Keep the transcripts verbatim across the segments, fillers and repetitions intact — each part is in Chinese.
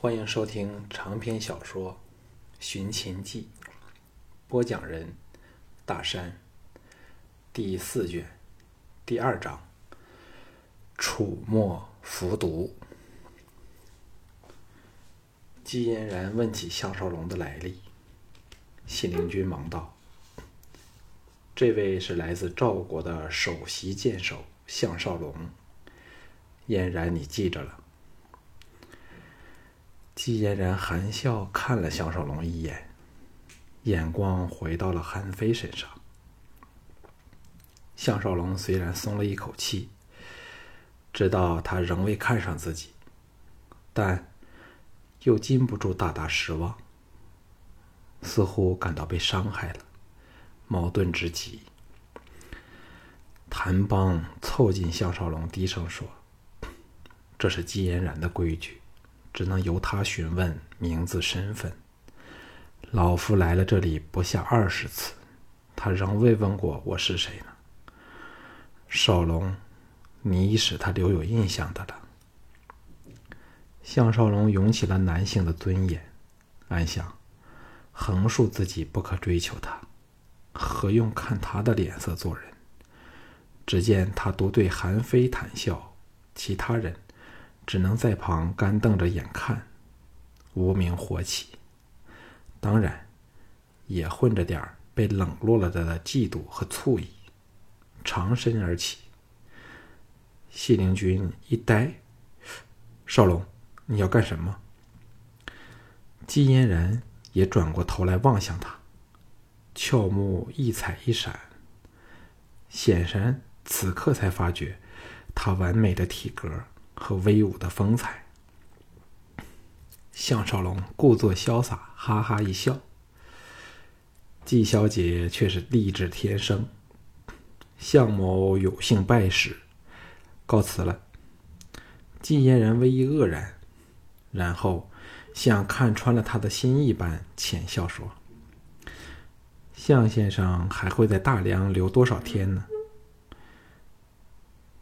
欢迎收听长篇小说《寻秦记》，播讲人大山，第四卷第二章，楚墨服毒。姬嫣然问起项少龙的来历，信陵君忙道：“这位是来自赵国的首席剑手项少龙，嫣然你记着了。”姬嫣然含笑看了项少龙一眼，眼光回到了韩非身上。项少龙虽然松了一口气，知道他仍未看上自己，但又禁不住大大失望，似乎感到被伤害了，矛盾之极。谭邦凑近项少龙低声说：“这是姬嫣然的规矩，只能由他询问名字身份。老夫来了这里不下二十次，他仍未问过我是谁呢。少龙，你已使他留有印象的了。”项少龙涌起了男性的尊严，暗想：横竖自己不可追求他，何用看他的脸色做人？只见他独对韩非谈笑，其他人只能在旁干瞪着眼看，无名火起，当然也混着点被冷落了的嫉妒和醋意，长身而起。信陵君一呆：“少龙，你要干什么？”姬嫣然也转过头来望向他，俏目一彩一闪，显然此刻才发觉他完美的体格和威武的风采。项少龙故作潇洒，哈哈一笑。季小姐却是励志天生，项某有幸拜师，告辞了。季嫣然微一愕然，然后像看穿了他的心意般浅笑说：“项先生还会在大梁留多少天呢？”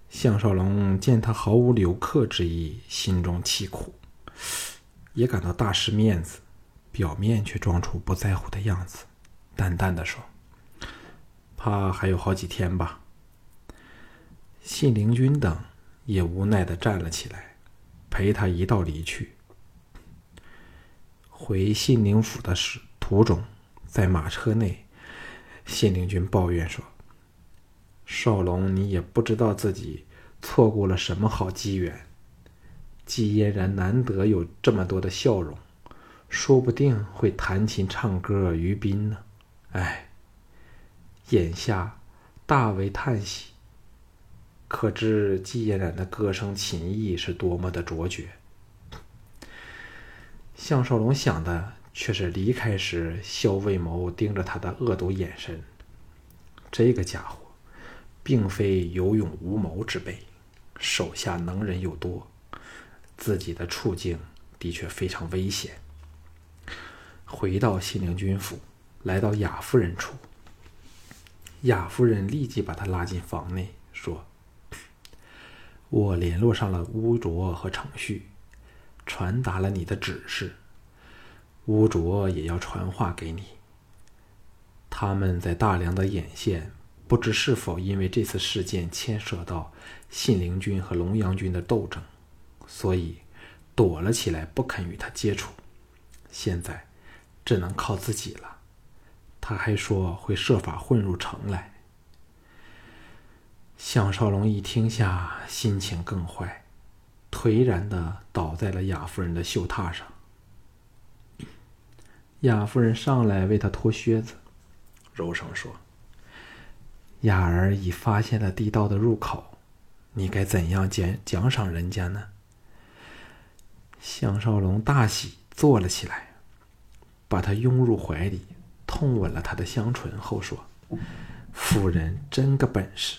项少龙见他毫无留客之意，心中凄苦，也感到大失面子，表面却装出不在乎的样子，淡淡的说：“怕还有好几天吧。”信陵君等也无奈的站了起来，陪他一道离去。回信陵府的途中，在马车内，信陵君抱怨说：“少龙，你也不知道自己错过了什么好机缘。季嫣然难得有这么多的笑容，说不定会弹琴唱歌娱宾呢。哎，眼下大为叹息，可知季嫣然的歌声琴艺是多么的卓绝。”项少龙想的却是离开时萧卫谋盯着他的恶毒眼神，这个家伙并非有勇无谋之辈，手下能人又多，自己的处境的确非常危险。回到信陵君府，来到雅夫人处，雅夫人立即把他拉进房内，说：“我联络上了乌卓和程旭，传达了你的指示，乌卓也要传话给你。他们在大梁的眼线，不知是否因为这次事件牵涉到信陵君和龙阳君的斗争，所以躲了起来，不肯与他接触。现在只能靠自己了。他还说会设法混入城来。”项少龙一听下，心情更坏，颓然地倒在了雅夫人的绣榻上。雅夫人上来为他脱靴子，柔声说：“雅儿已发现了地道的入口，你该怎样奖赏人家呢？”项少龙大喜，坐了起来，把她拥入怀里，痛吻了她的香唇后说：“夫人真个本事。”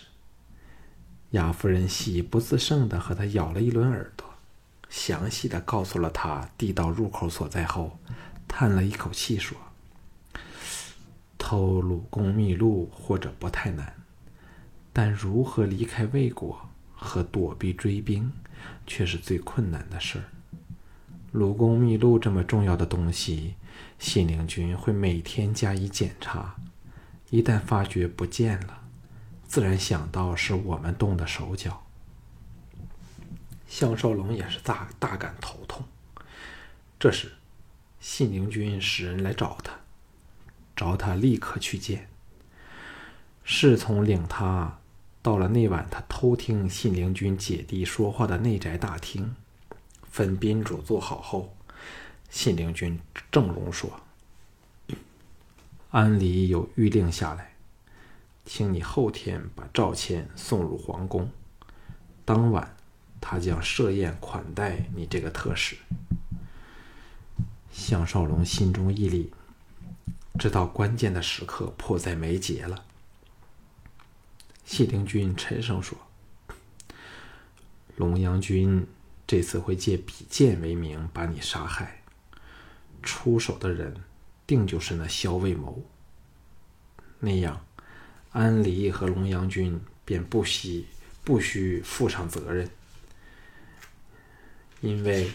雅夫人喜不自胜地和他咬了一轮耳朵，详细地告诉了他地道入口所在后，叹了一口气说：“偷鲁公秘录或者不太难，但如何离开魏国和躲避追兵却是最困难的事儿。卢公秘录这么重要的东西，信陵君会每天加以检查，一旦发觉不见了，自然想到是我们动的手脚。项少龙也是大大感头痛。这时信陵君使人来找他，找他立刻去见。侍从领他到了那晚他偷听信陵君姐弟说话的内宅大厅。分宾主坐好后，信陵君正容说：“安离有谕令下来，请你后天把赵谦送入皇宫，当晚他将设宴款待你这个特使。”项少龙心中一凛，知道关键的时刻迫在眉睫了。信陵君沉声说：“龙阳君这次会借比剑为名把你杀害，出手的人定就是那萧卫谋，那样安离和龙阳君便不惜不需负上责任，因为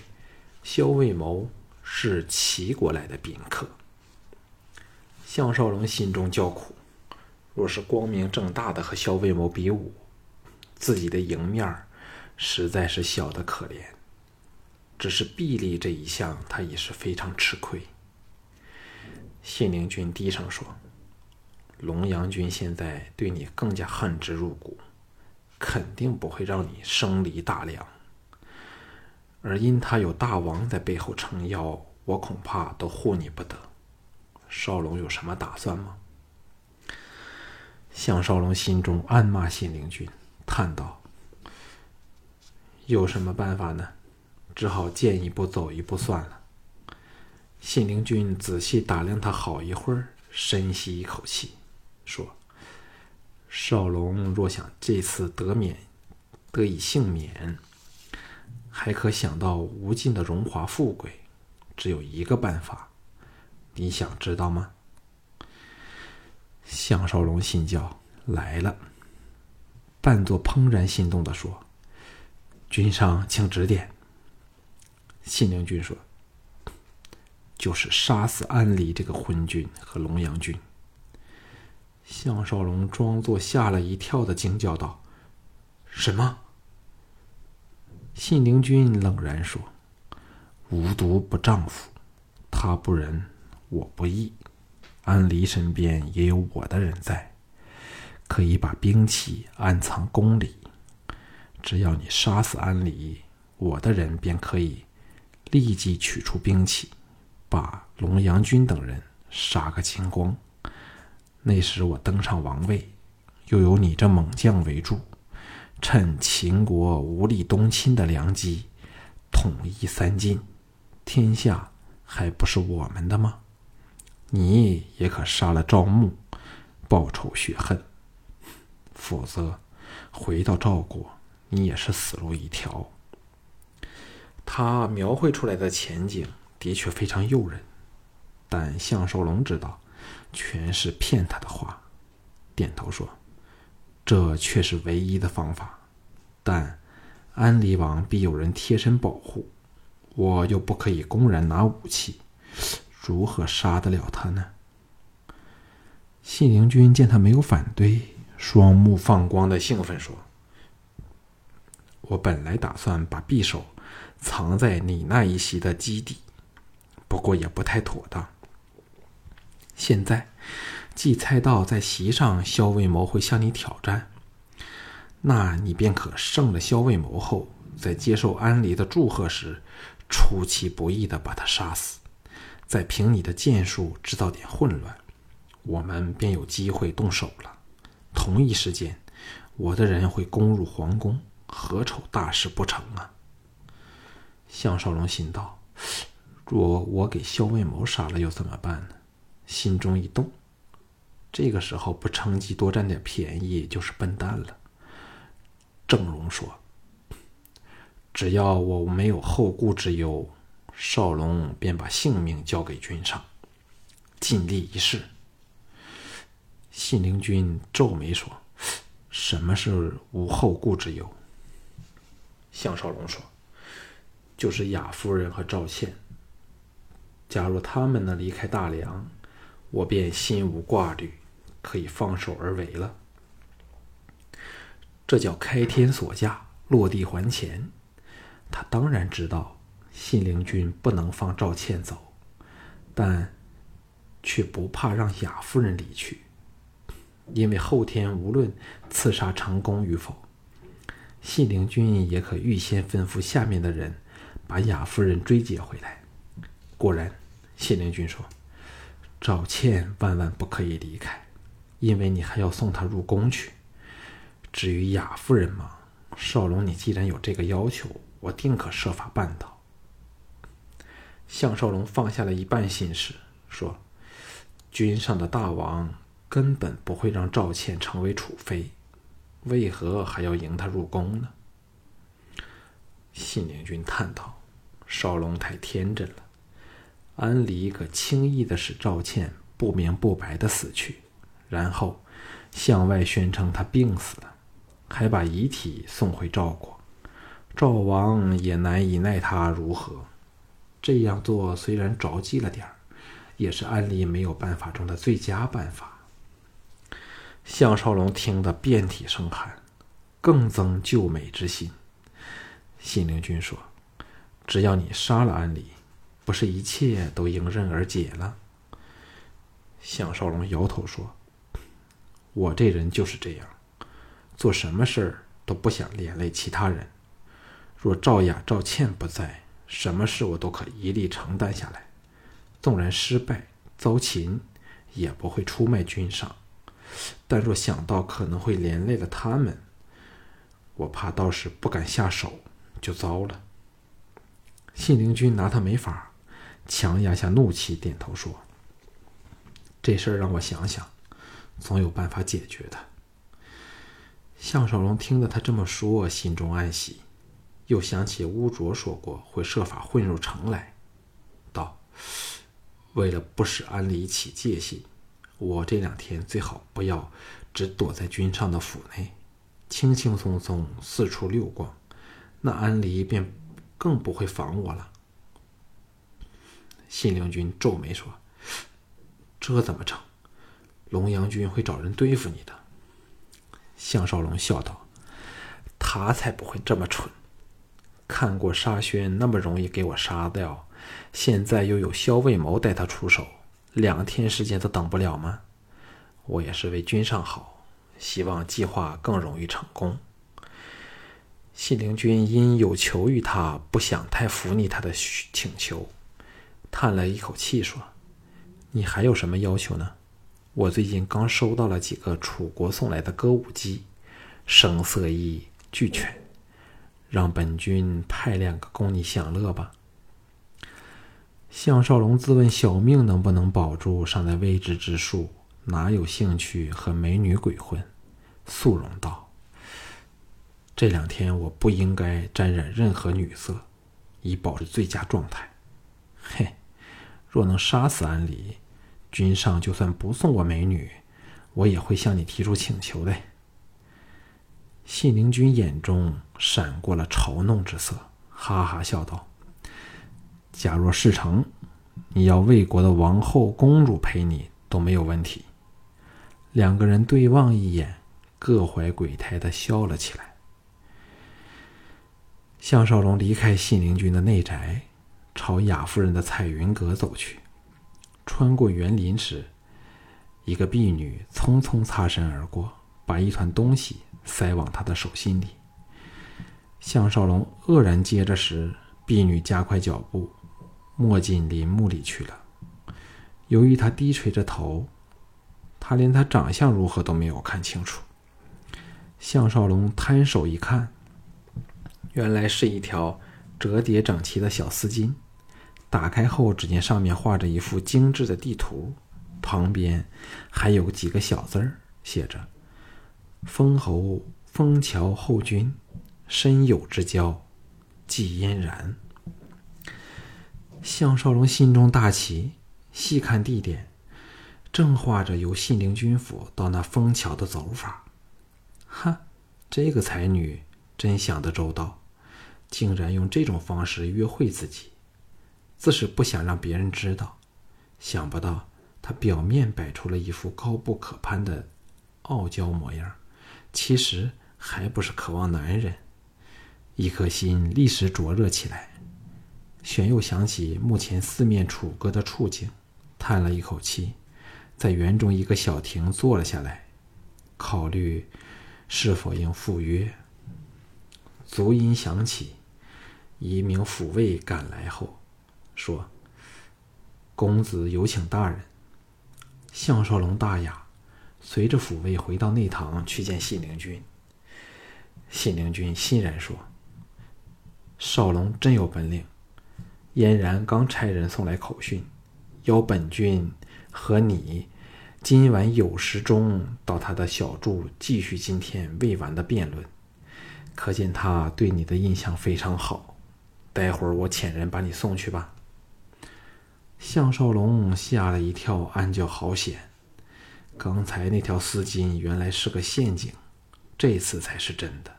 萧卫谋是齐国来的宾客。”项少龙心中叫苦，若是光明正大的和萧卫谋比武，自己的赢面实在是小的可怜，只是臂力这一项他也是非常吃亏。信陵君低声说：“龙阳君现在对你更加恨之入骨，肯定不会让你生离大梁，而因他有大王在背后撑腰，我恐怕都护你不得。少龙有什么打算吗？”项少龙心中暗骂信陵君，叹道：“有什么办法呢？只好见一步走一步算了。”信陵君仔细打量他好一会儿，深吸一口气说：“少龙若想这次得免得以幸免，还可想到无尽的荣华富贵，只有一个办法，你想知道吗？”项少龙心叫来了，扮作怦然心动地说：“君上请指点。”信陵君说：“就是杀死安离这个昏君和龙阳君。”项少龙装作吓了一跳的惊叫道：“什么？”信陵君冷然说：“无毒不丈夫，他不仁，我不义。安离身边也有我的人在，可以把兵器暗藏宫里。只要你杀死安离，我的人便可以立即取出兵器，把龙阳君等人杀个清光。那时我登上王位，又有你这猛将为助，趁秦国无力东侵的良机，统一三晋，天下还不是我们的吗？你也可杀了赵穆，报仇雪恨，否则回到赵国，你也是死路一条。”他描绘出来的前景的确非常诱人，但项少龙知道全是骗他的话，点头说：“这却是唯一的方法，但安离王必有人贴身保护，我又不可以公然拿武器，如何杀得了他呢？”信陵君见他没有反对，双目放光的兴奋说：“我本来打算把匕首藏在你那一席的基地，不过也不太妥当。现在既猜到在席上萧卫谋会向你挑战，那你便可胜了萧卫谋后，在接受安离的祝贺时，出其不意地把他杀死，再凭你的剑术制造点混乱，我们便有机会动手了。同一时间，我的人会攻入皇宫，何愁大事不成啊？”项少龙心道：“若我给萧卫谋杀了又怎么办呢？”心中一动，这个时候不趁机多占点便宜就是笨蛋了。郑荣说：“只要我没有后顾之忧，少龙便把性命交给君上，尽力一试。”信陵君皱眉说：“什么是无后顾之忧？”项少龙说：“就是雅夫人和赵倩。假若他们能离开大梁，我便心无挂虑，可以放手而为了。这叫开天锁价，落地还钱。他当然知道信陵君不能放赵倩走，但却不怕让雅夫人离去，因为后天无论刺杀长公与否，信陵君也可预先吩咐下面的人把雅夫人追解回来。果然，信陵君说，赵倩万万不可以离开，因为你还要送她入宫去。至于雅夫人嘛，少龙，你既然有这个要求，我定可设法办到。项少龙放下了一半心事，说，君上的大王根本不会让赵倩成为楚妃，为何还要迎她入宫呢？信陵君叹道，少龙太天真了，安离可轻易的使赵倩不明不白的死去，然后向外宣称她病死了，还把遗体送回赵国，赵王也难以奈他如何。这样做虽然着急了点儿，也是安离没有办法中的最佳办法。项少龙听得遍体生寒，更增救美之心。信陵君说，只要你杀了安离，不是一切都迎刃而解了？项少龙摇头说，我这人就是这样，做什么事儿都不想连累其他人。若赵雅、赵倩不在，什么事我都可一力承担下来，纵然失败遭擒，也不会出卖君上。但若想到可能会连累了他们，我怕到时不敢下手，就糟了。信陵君拿他没法，强压下怒气，点头说，这事儿让我想想，总有办法解决的。项少龙听得他这么说，心中暗喜，又想起乌卓说过会设法混入城来，道，为了不使安离起戒心，我这两天最好不要只躲在君上的府内，轻轻松松四处溜逛，那安离便更不会防我了。信陵君皱眉说，这怎么成？龙阳君会找人对付你的。项少龙笑道，他才不会这么蠢，看过沙宣那么容易给我杀掉，现在又有萧卫谋带他出手，两天时间都等不了吗？我也是为君上好，希望计划更容易成功。信陵君因有求于他，不想太忤逆他的请求，叹了一口气说，你还有什么要求呢？我最近刚收到了几个楚国送来的歌舞姬，声色艺俱全，让本君派两个供你享乐吧。项少龙自问小命能不能保住尚在未知之数，哪有兴趣和美女鬼混？肃容道，这两天我不应该沾染任何女色，以保持最佳状态。嘿，若能杀死安离，君上就算不送我美女，我也会向你提出请求的。信陵君眼中闪过了嘲弄之色，哈哈笑道，假若事成，你要魏国的王后公主陪你都没有问题。两个人对望一眼，各怀鬼胎地笑了起来。项少龙离开信陵君的内宅，朝雅夫人的彩云阁走去。穿过园林时，一个婢女匆匆擦身而过，把一团东西塞往他的手心里。项少龙愕然接着时，婢女加快脚步，没进林木里去了。由于她低垂着头，他连她长相如何都没有看清楚。项少龙摊手一看，原来是一条折叠整齐的小丝巾，打开后只见上面画着一幅精致的地图，旁边还有几个小字儿，写着封侯封乔后君深友之交，既嫣然。项少龙心中大奇，细看地点，正画着由信陵君府到那枫桥的走法。哈，这个才女真想得周到，竟然用这种方式约会自己，自是不想让别人知道。想不到他表面摆出了一副高不可攀的傲娇模样，其实还不是渴望男人。一颗心立时灼热起来，玄又想起目前四面楚歌的处境，叹了一口气，在园中一个小亭坐了下来，考虑是否应赴约。足音响起，一名府尉赶来后说：“公子有请大人。”项少龙大雅，随着府尉回到内堂去见信陵君。信陵君欣然说：“少龙真有本领，嫣然刚差人送来口讯，邀本君和你今晚酉时中到他的小住继续今天未完的辩论。可见他对你的印象非常好，待会儿我遣人把你送去吧。”项少龙吓了一跳，暗叫好险，刚才那条丝巾原来是个陷阱，这次才是真的，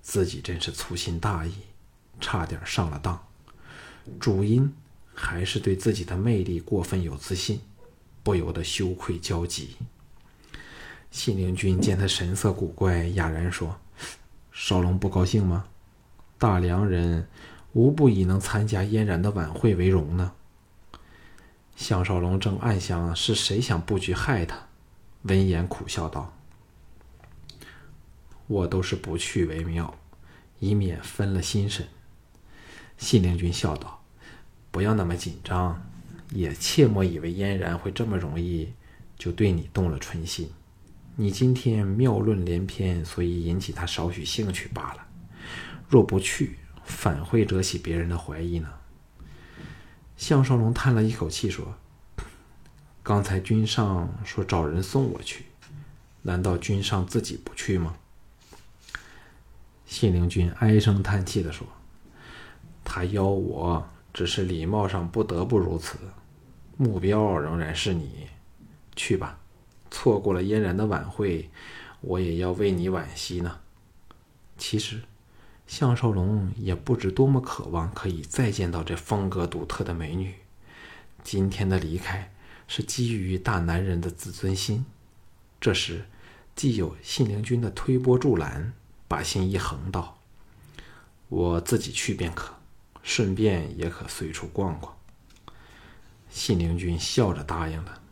自己真是粗心大意，差点上了当。主因还是对自己的魅力过分有自信，不由得羞愧交集。信陵君见他神色古怪，哑然说：“少龙不高兴吗？大梁人无不以能参加嫣然的晚会为荣呢。”项少龙正暗想是谁想布局害他，闻言苦笑道：“我都是不去为妙，以免分了心神。”信陵君笑道：“不要那么紧张，也切莫以为嫣然会这么容易就对你动了春心。你今天妙论连篇，所以引起他少许兴趣罢了。若不去，反会惹起别人的怀疑呢。”项少龙叹了一口气说：“刚才君上说找人送我去，难道君上自己不去吗？”信陵君唉声叹气地说：“他邀我，只是礼貌上不得不如此，目标仍然是你。去吧，错过了嫣然的晚会，我也要为你惋惜呢。”其实项少龙也不知多么渴望可以再见到这风格独特的美女，今天的离开是基于大男人的自尊心。这时既有信陵君的推波助澜，把心一横道：“我自己去便可，顺便也可随处逛逛。”信陵君笑着答应了。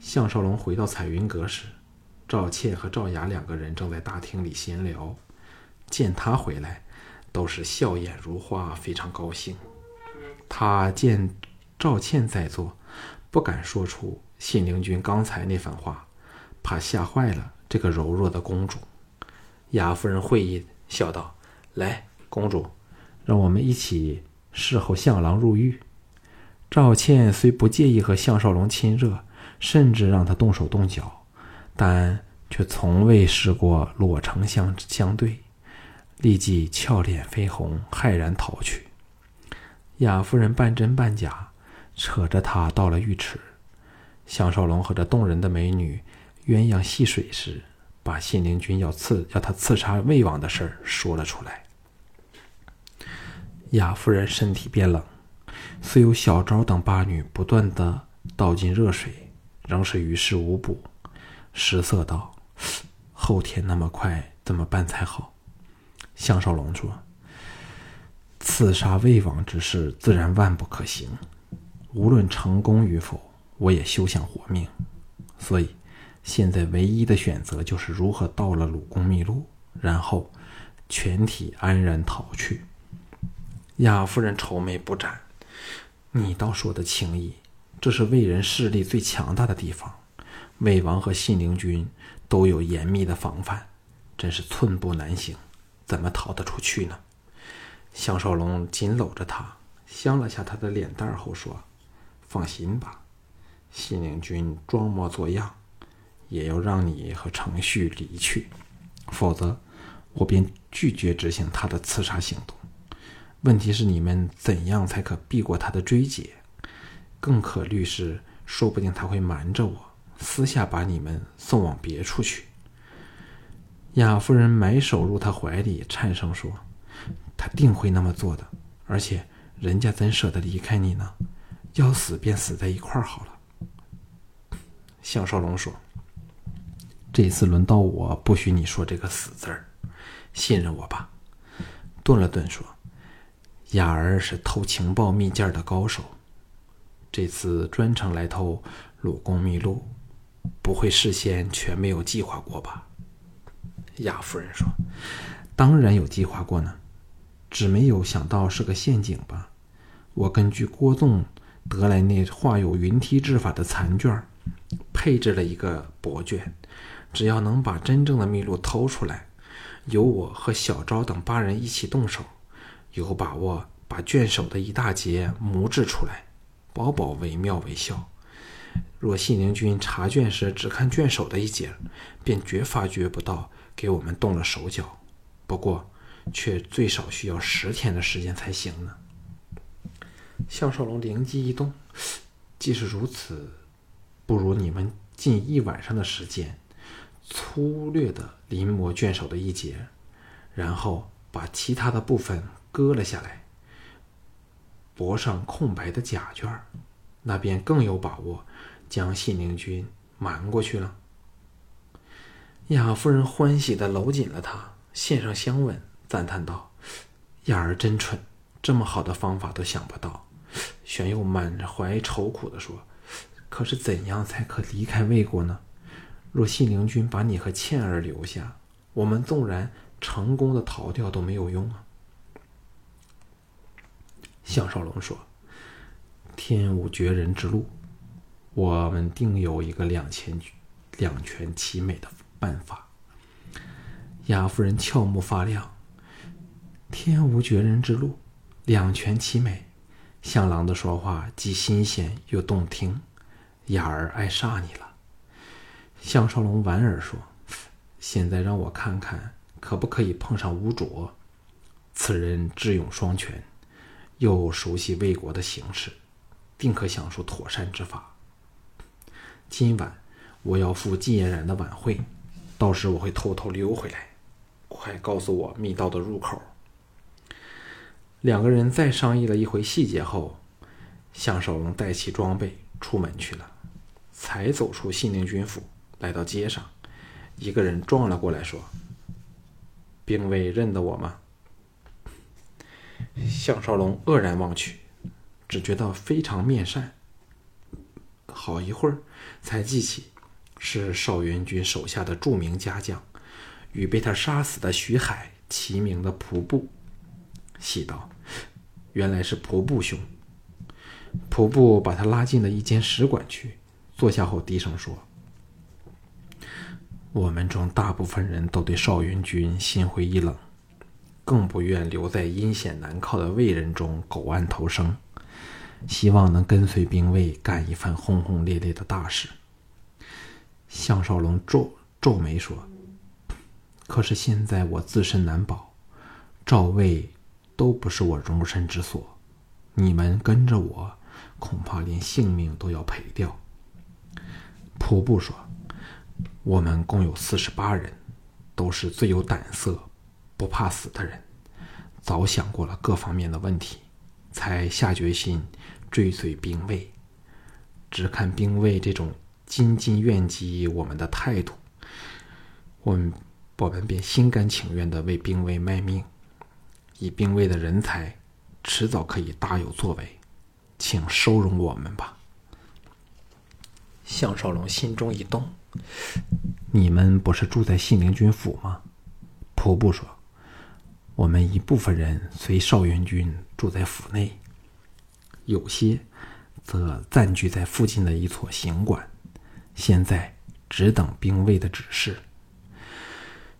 项少龙回到彩云阁时，赵倩和赵雅两个人正在大厅里闲聊，见他回来都是笑眼如花，非常高兴。他见赵倩在座，不敢说出信陵君刚才那番话，怕吓坏了这个柔弱的公主。雅夫人会意笑道：“来，公主，让我们一起侍候项郎入狱。”赵倩虽不介意和项少龙亲热，甚至让他动手动脚，但却从未试过裸呈相相对，立即俏脸绯红，骇然逃去。雅夫人半真半假，扯着他到了浴池。项少龙和这动人的美女鸳鸯戏水时，把信陵君要刺要他刺杀魏王的事儿说了出来。雅夫人身体变冷，虽有小昭等八女不断的倒进热水，仍是于事无补，失色道：“后天那么快，怎么办才好？”项少龙说：“刺杀魏王之事自然万不可行，无论成功与否，我也休想活命。所以现在唯一的选择就是如何到了鲁公秘录，然后全体安然逃去。”雅夫人愁眉不展：“你倒说得轻易，这是魏人势力最强大的地方，魏王和信陵君都有严密的防范，真是寸步难行，怎么逃得出去呢？”项少龙紧搂着她，香了下她的脸蛋后说：“放心吧，信陵君装模作样，也要让你和程旭离去，否则我便拒绝执行他的刺杀行动。问题是你们怎样才可避过他的追截？更可虑是，说不定他会瞒着我，私下把你们送往别处去。”雅夫人埋手入他怀里，颤声说：“他定会那么做的，而且人家怎舍得离开你呢？要死便死在一块儿好了。项少龙说，这次轮到我，不许你说这个死字儿，信任我吧。顿了顿说，雅儿是偷情报密件的高手，这次专程来偷鲁公秘录，不会事先全没有计划过吧？雅夫人说，当然有计划过呢，只没有想到是个陷阱吧。我根据郭纵得来那画有云梯之法的残卷，配置了一个薄卷，只要能把真正的秘录偷出来，由我和小昭等八人一起动手，有把握把卷首的一大截磨制出来，宝宝惟妙惟肖。若信陵君查卷时只看卷首的一节，便绝发觉不到给我们动了手脚，不过却最少需要十天的时间才行呢。项少龙灵机一动，既是如此，不如你们近一晚上的时间粗略地临摹卷首的一节，然后把其他的部分割了下来，驳上空白的假卷，那便更有把握将信陵君瞒过去了。雅夫人欢喜地搂紧了他，献上香吻，赞叹道，雅儿真蠢，这么好的方法都想不到。玄佑满怀愁苦地说，可是怎样才可离开魏国呢？若信陵君把你和倩儿留下，我们纵然成功的逃掉都没有用啊。项少龙说，天无绝人之路，我们定有一个两全两全其美的办法。雅夫人俏目发亮，天无绝人之路，两全其美，项郎的说话既新鲜又动听，雅儿爱煞你了。项少龙莞尔说，现在让我看看可不可以碰上吴卓，此人智勇双全，又熟悉魏国的形势，定可想出妥善之法。今晚我要赴季嫣然的晚会，到时我会偷偷溜回来，快告诉我密道的入口。两个人再商议了一回细节后，项少龙带起装备出门去了。才走出信陵君府，来到街上，一个人撞了过来说，并未认得我吗？项少龙愕然望去，只觉得非常面善，好一会儿才记起是邵元君手下的著名家将，与被他杀死的徐海齐名的仆部，喜道，原来是仆部兄。仆部把他拉进了一间使馆去，坐下后低声说，我们中大部分人都对邵元君心灰意冷，更不愿留在阴险难靠的魏人中苟安偷生，希望能跟随兵卫干一番轰轰烈烈的大事。项少龙皱皱眉说，可是现在我自身难保，赵魏都不是我容身之所，你们跟着我，恐怕连性命都要赔掉。仆部说，我们共有四十八人，都是最有胆色不怕死的人，早想过了各方面的问题，才下决心追随兵卫。只看兵卫这种斤斤怨及我们的态度，我们我们便心甘情愿地为兵卫卖命。以兵卫的人才，迟早可以大有作为，请收容我们吧。项少龙心中一动，你们不是住在信陵君府吗？仆部说，我们一部分人随邵元君住在府内，有些则暂居在附近的一所行馆，现在只等兵卫的指示。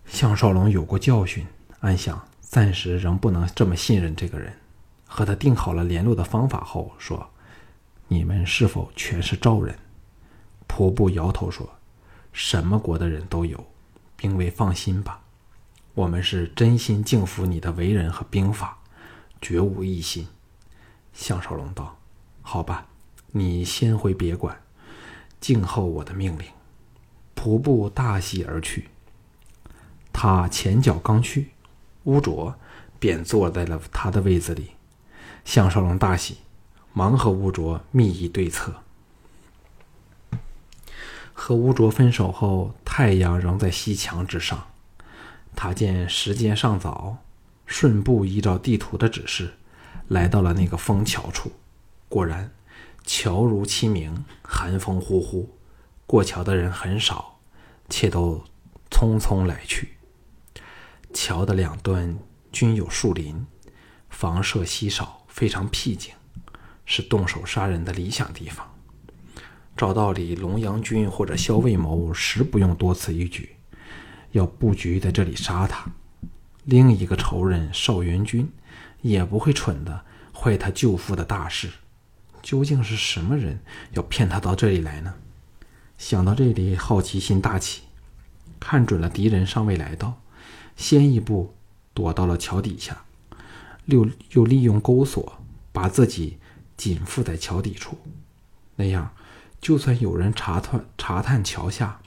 项少龙有过教训，暗想暂时仍不能这么信任这个人，和他定好了联络的方法后说，你们是否全是赵人？仆部摇头说，什么国的人都有，兵卫放心吧，我们是真心敬服你的为人和兵法，绝无异心。项少龙道，好吧，你先回别馆，静候我的命令。仆部大喜而去。他前脚刚去，乌卓便坐在了他的位子里。项少龙大喜，忙和吴卓密议对策。和吴卓分手后，太阳仍在西墙之上，他见时间尚早，顺步依照地图的指示来到了那个枫桥处。果然桥如其名，寒风呼呼，过桥的人很少，且都匆匆来去。桥的两端均有树林，房舍稀少，非常僻静，是动手杀人的理想地方。照道理，龙阳君或者萧卫谋实不用多此一举，要布局在这里杀他。另一个仇人邵元君也不会蠢的坏他舅父的大事。究竟是什么人要骗他到这里来呢？想到这里，好奇心大起，看准了敌人尚未来到，先一步躲到了桥底下，又又利用钩索把自己紧缚在桥底处。那样就算有人查探查探桥下，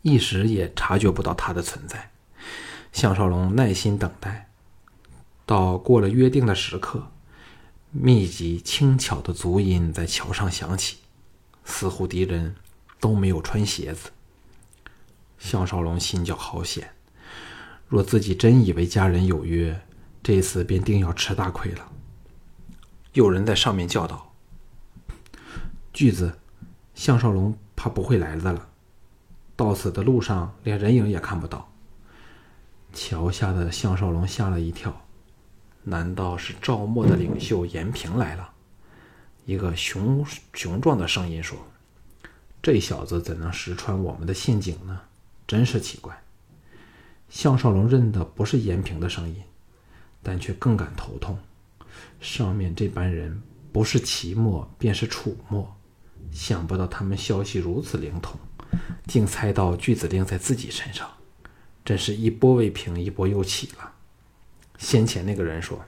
一时也察觉不到他的存在。项少龙耐心等待，到过了约定的时刻，密集轻巧的足音在桥上响起，似乎敌人都没有穿鞋子。项少龙心叫好险，若自己真以为家人有约，这次便定要吃大亏了。有人在上面叫道：“句子，项少龙怕不会来的了。”到此的路上连人影也看不到。桥下的项少龙吓了一跳，难道是赵默的领袖严平来了？一个雄雄壮的声音说：“这小子怎能识穿我们的陷阱呢？真是奇怪。”项少龙认得不是严平的声音，但却更感头痛。上面这班人不是齐末便是楚末，想不到他们消息如此灵通，竟猜到巨子令在自己身上，真是一波未平一波又起了。先前那个人说：“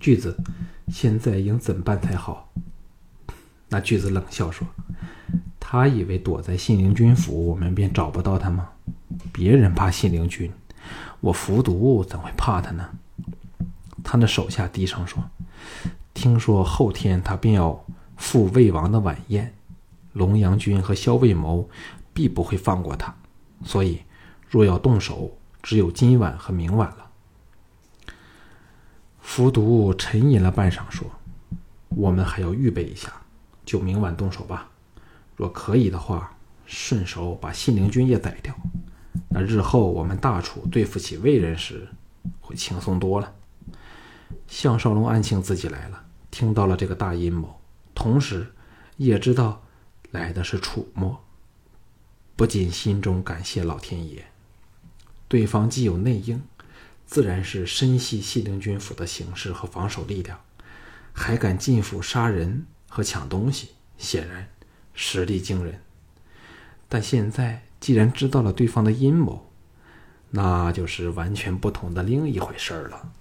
巨子，现在应怎么办才好？”那巨子冷笑说：“他以为躲在信陵君府我们便找不到他吗？别人怕信陵君，我服毒怎会怕他呢？”他的手下低声说：“听说后天他便要赴魏王的晚宴，龙阳君和萧卫谋必不会放过他，所以若要动手，只有今晚和明晚了。”服毒沉吟了半晌说：“我们还要预备一下，就明晚动手吧。若可以的话，顺手把信陵君也宰掉，那日后我们大楚对付起魏人时会轻松多了。”项少龙暗庆自己来了，听到了这个大阴谋，同时也知道来的是楚末，不禁心中感谢老天爷。对方既有内应，自然是深悉信陵君府的形势和防守力量，还敢进府杀人和抢东西，显然实力惊人。但现在既然知道了对方的阴谋，那就是完全不同的另一回事了。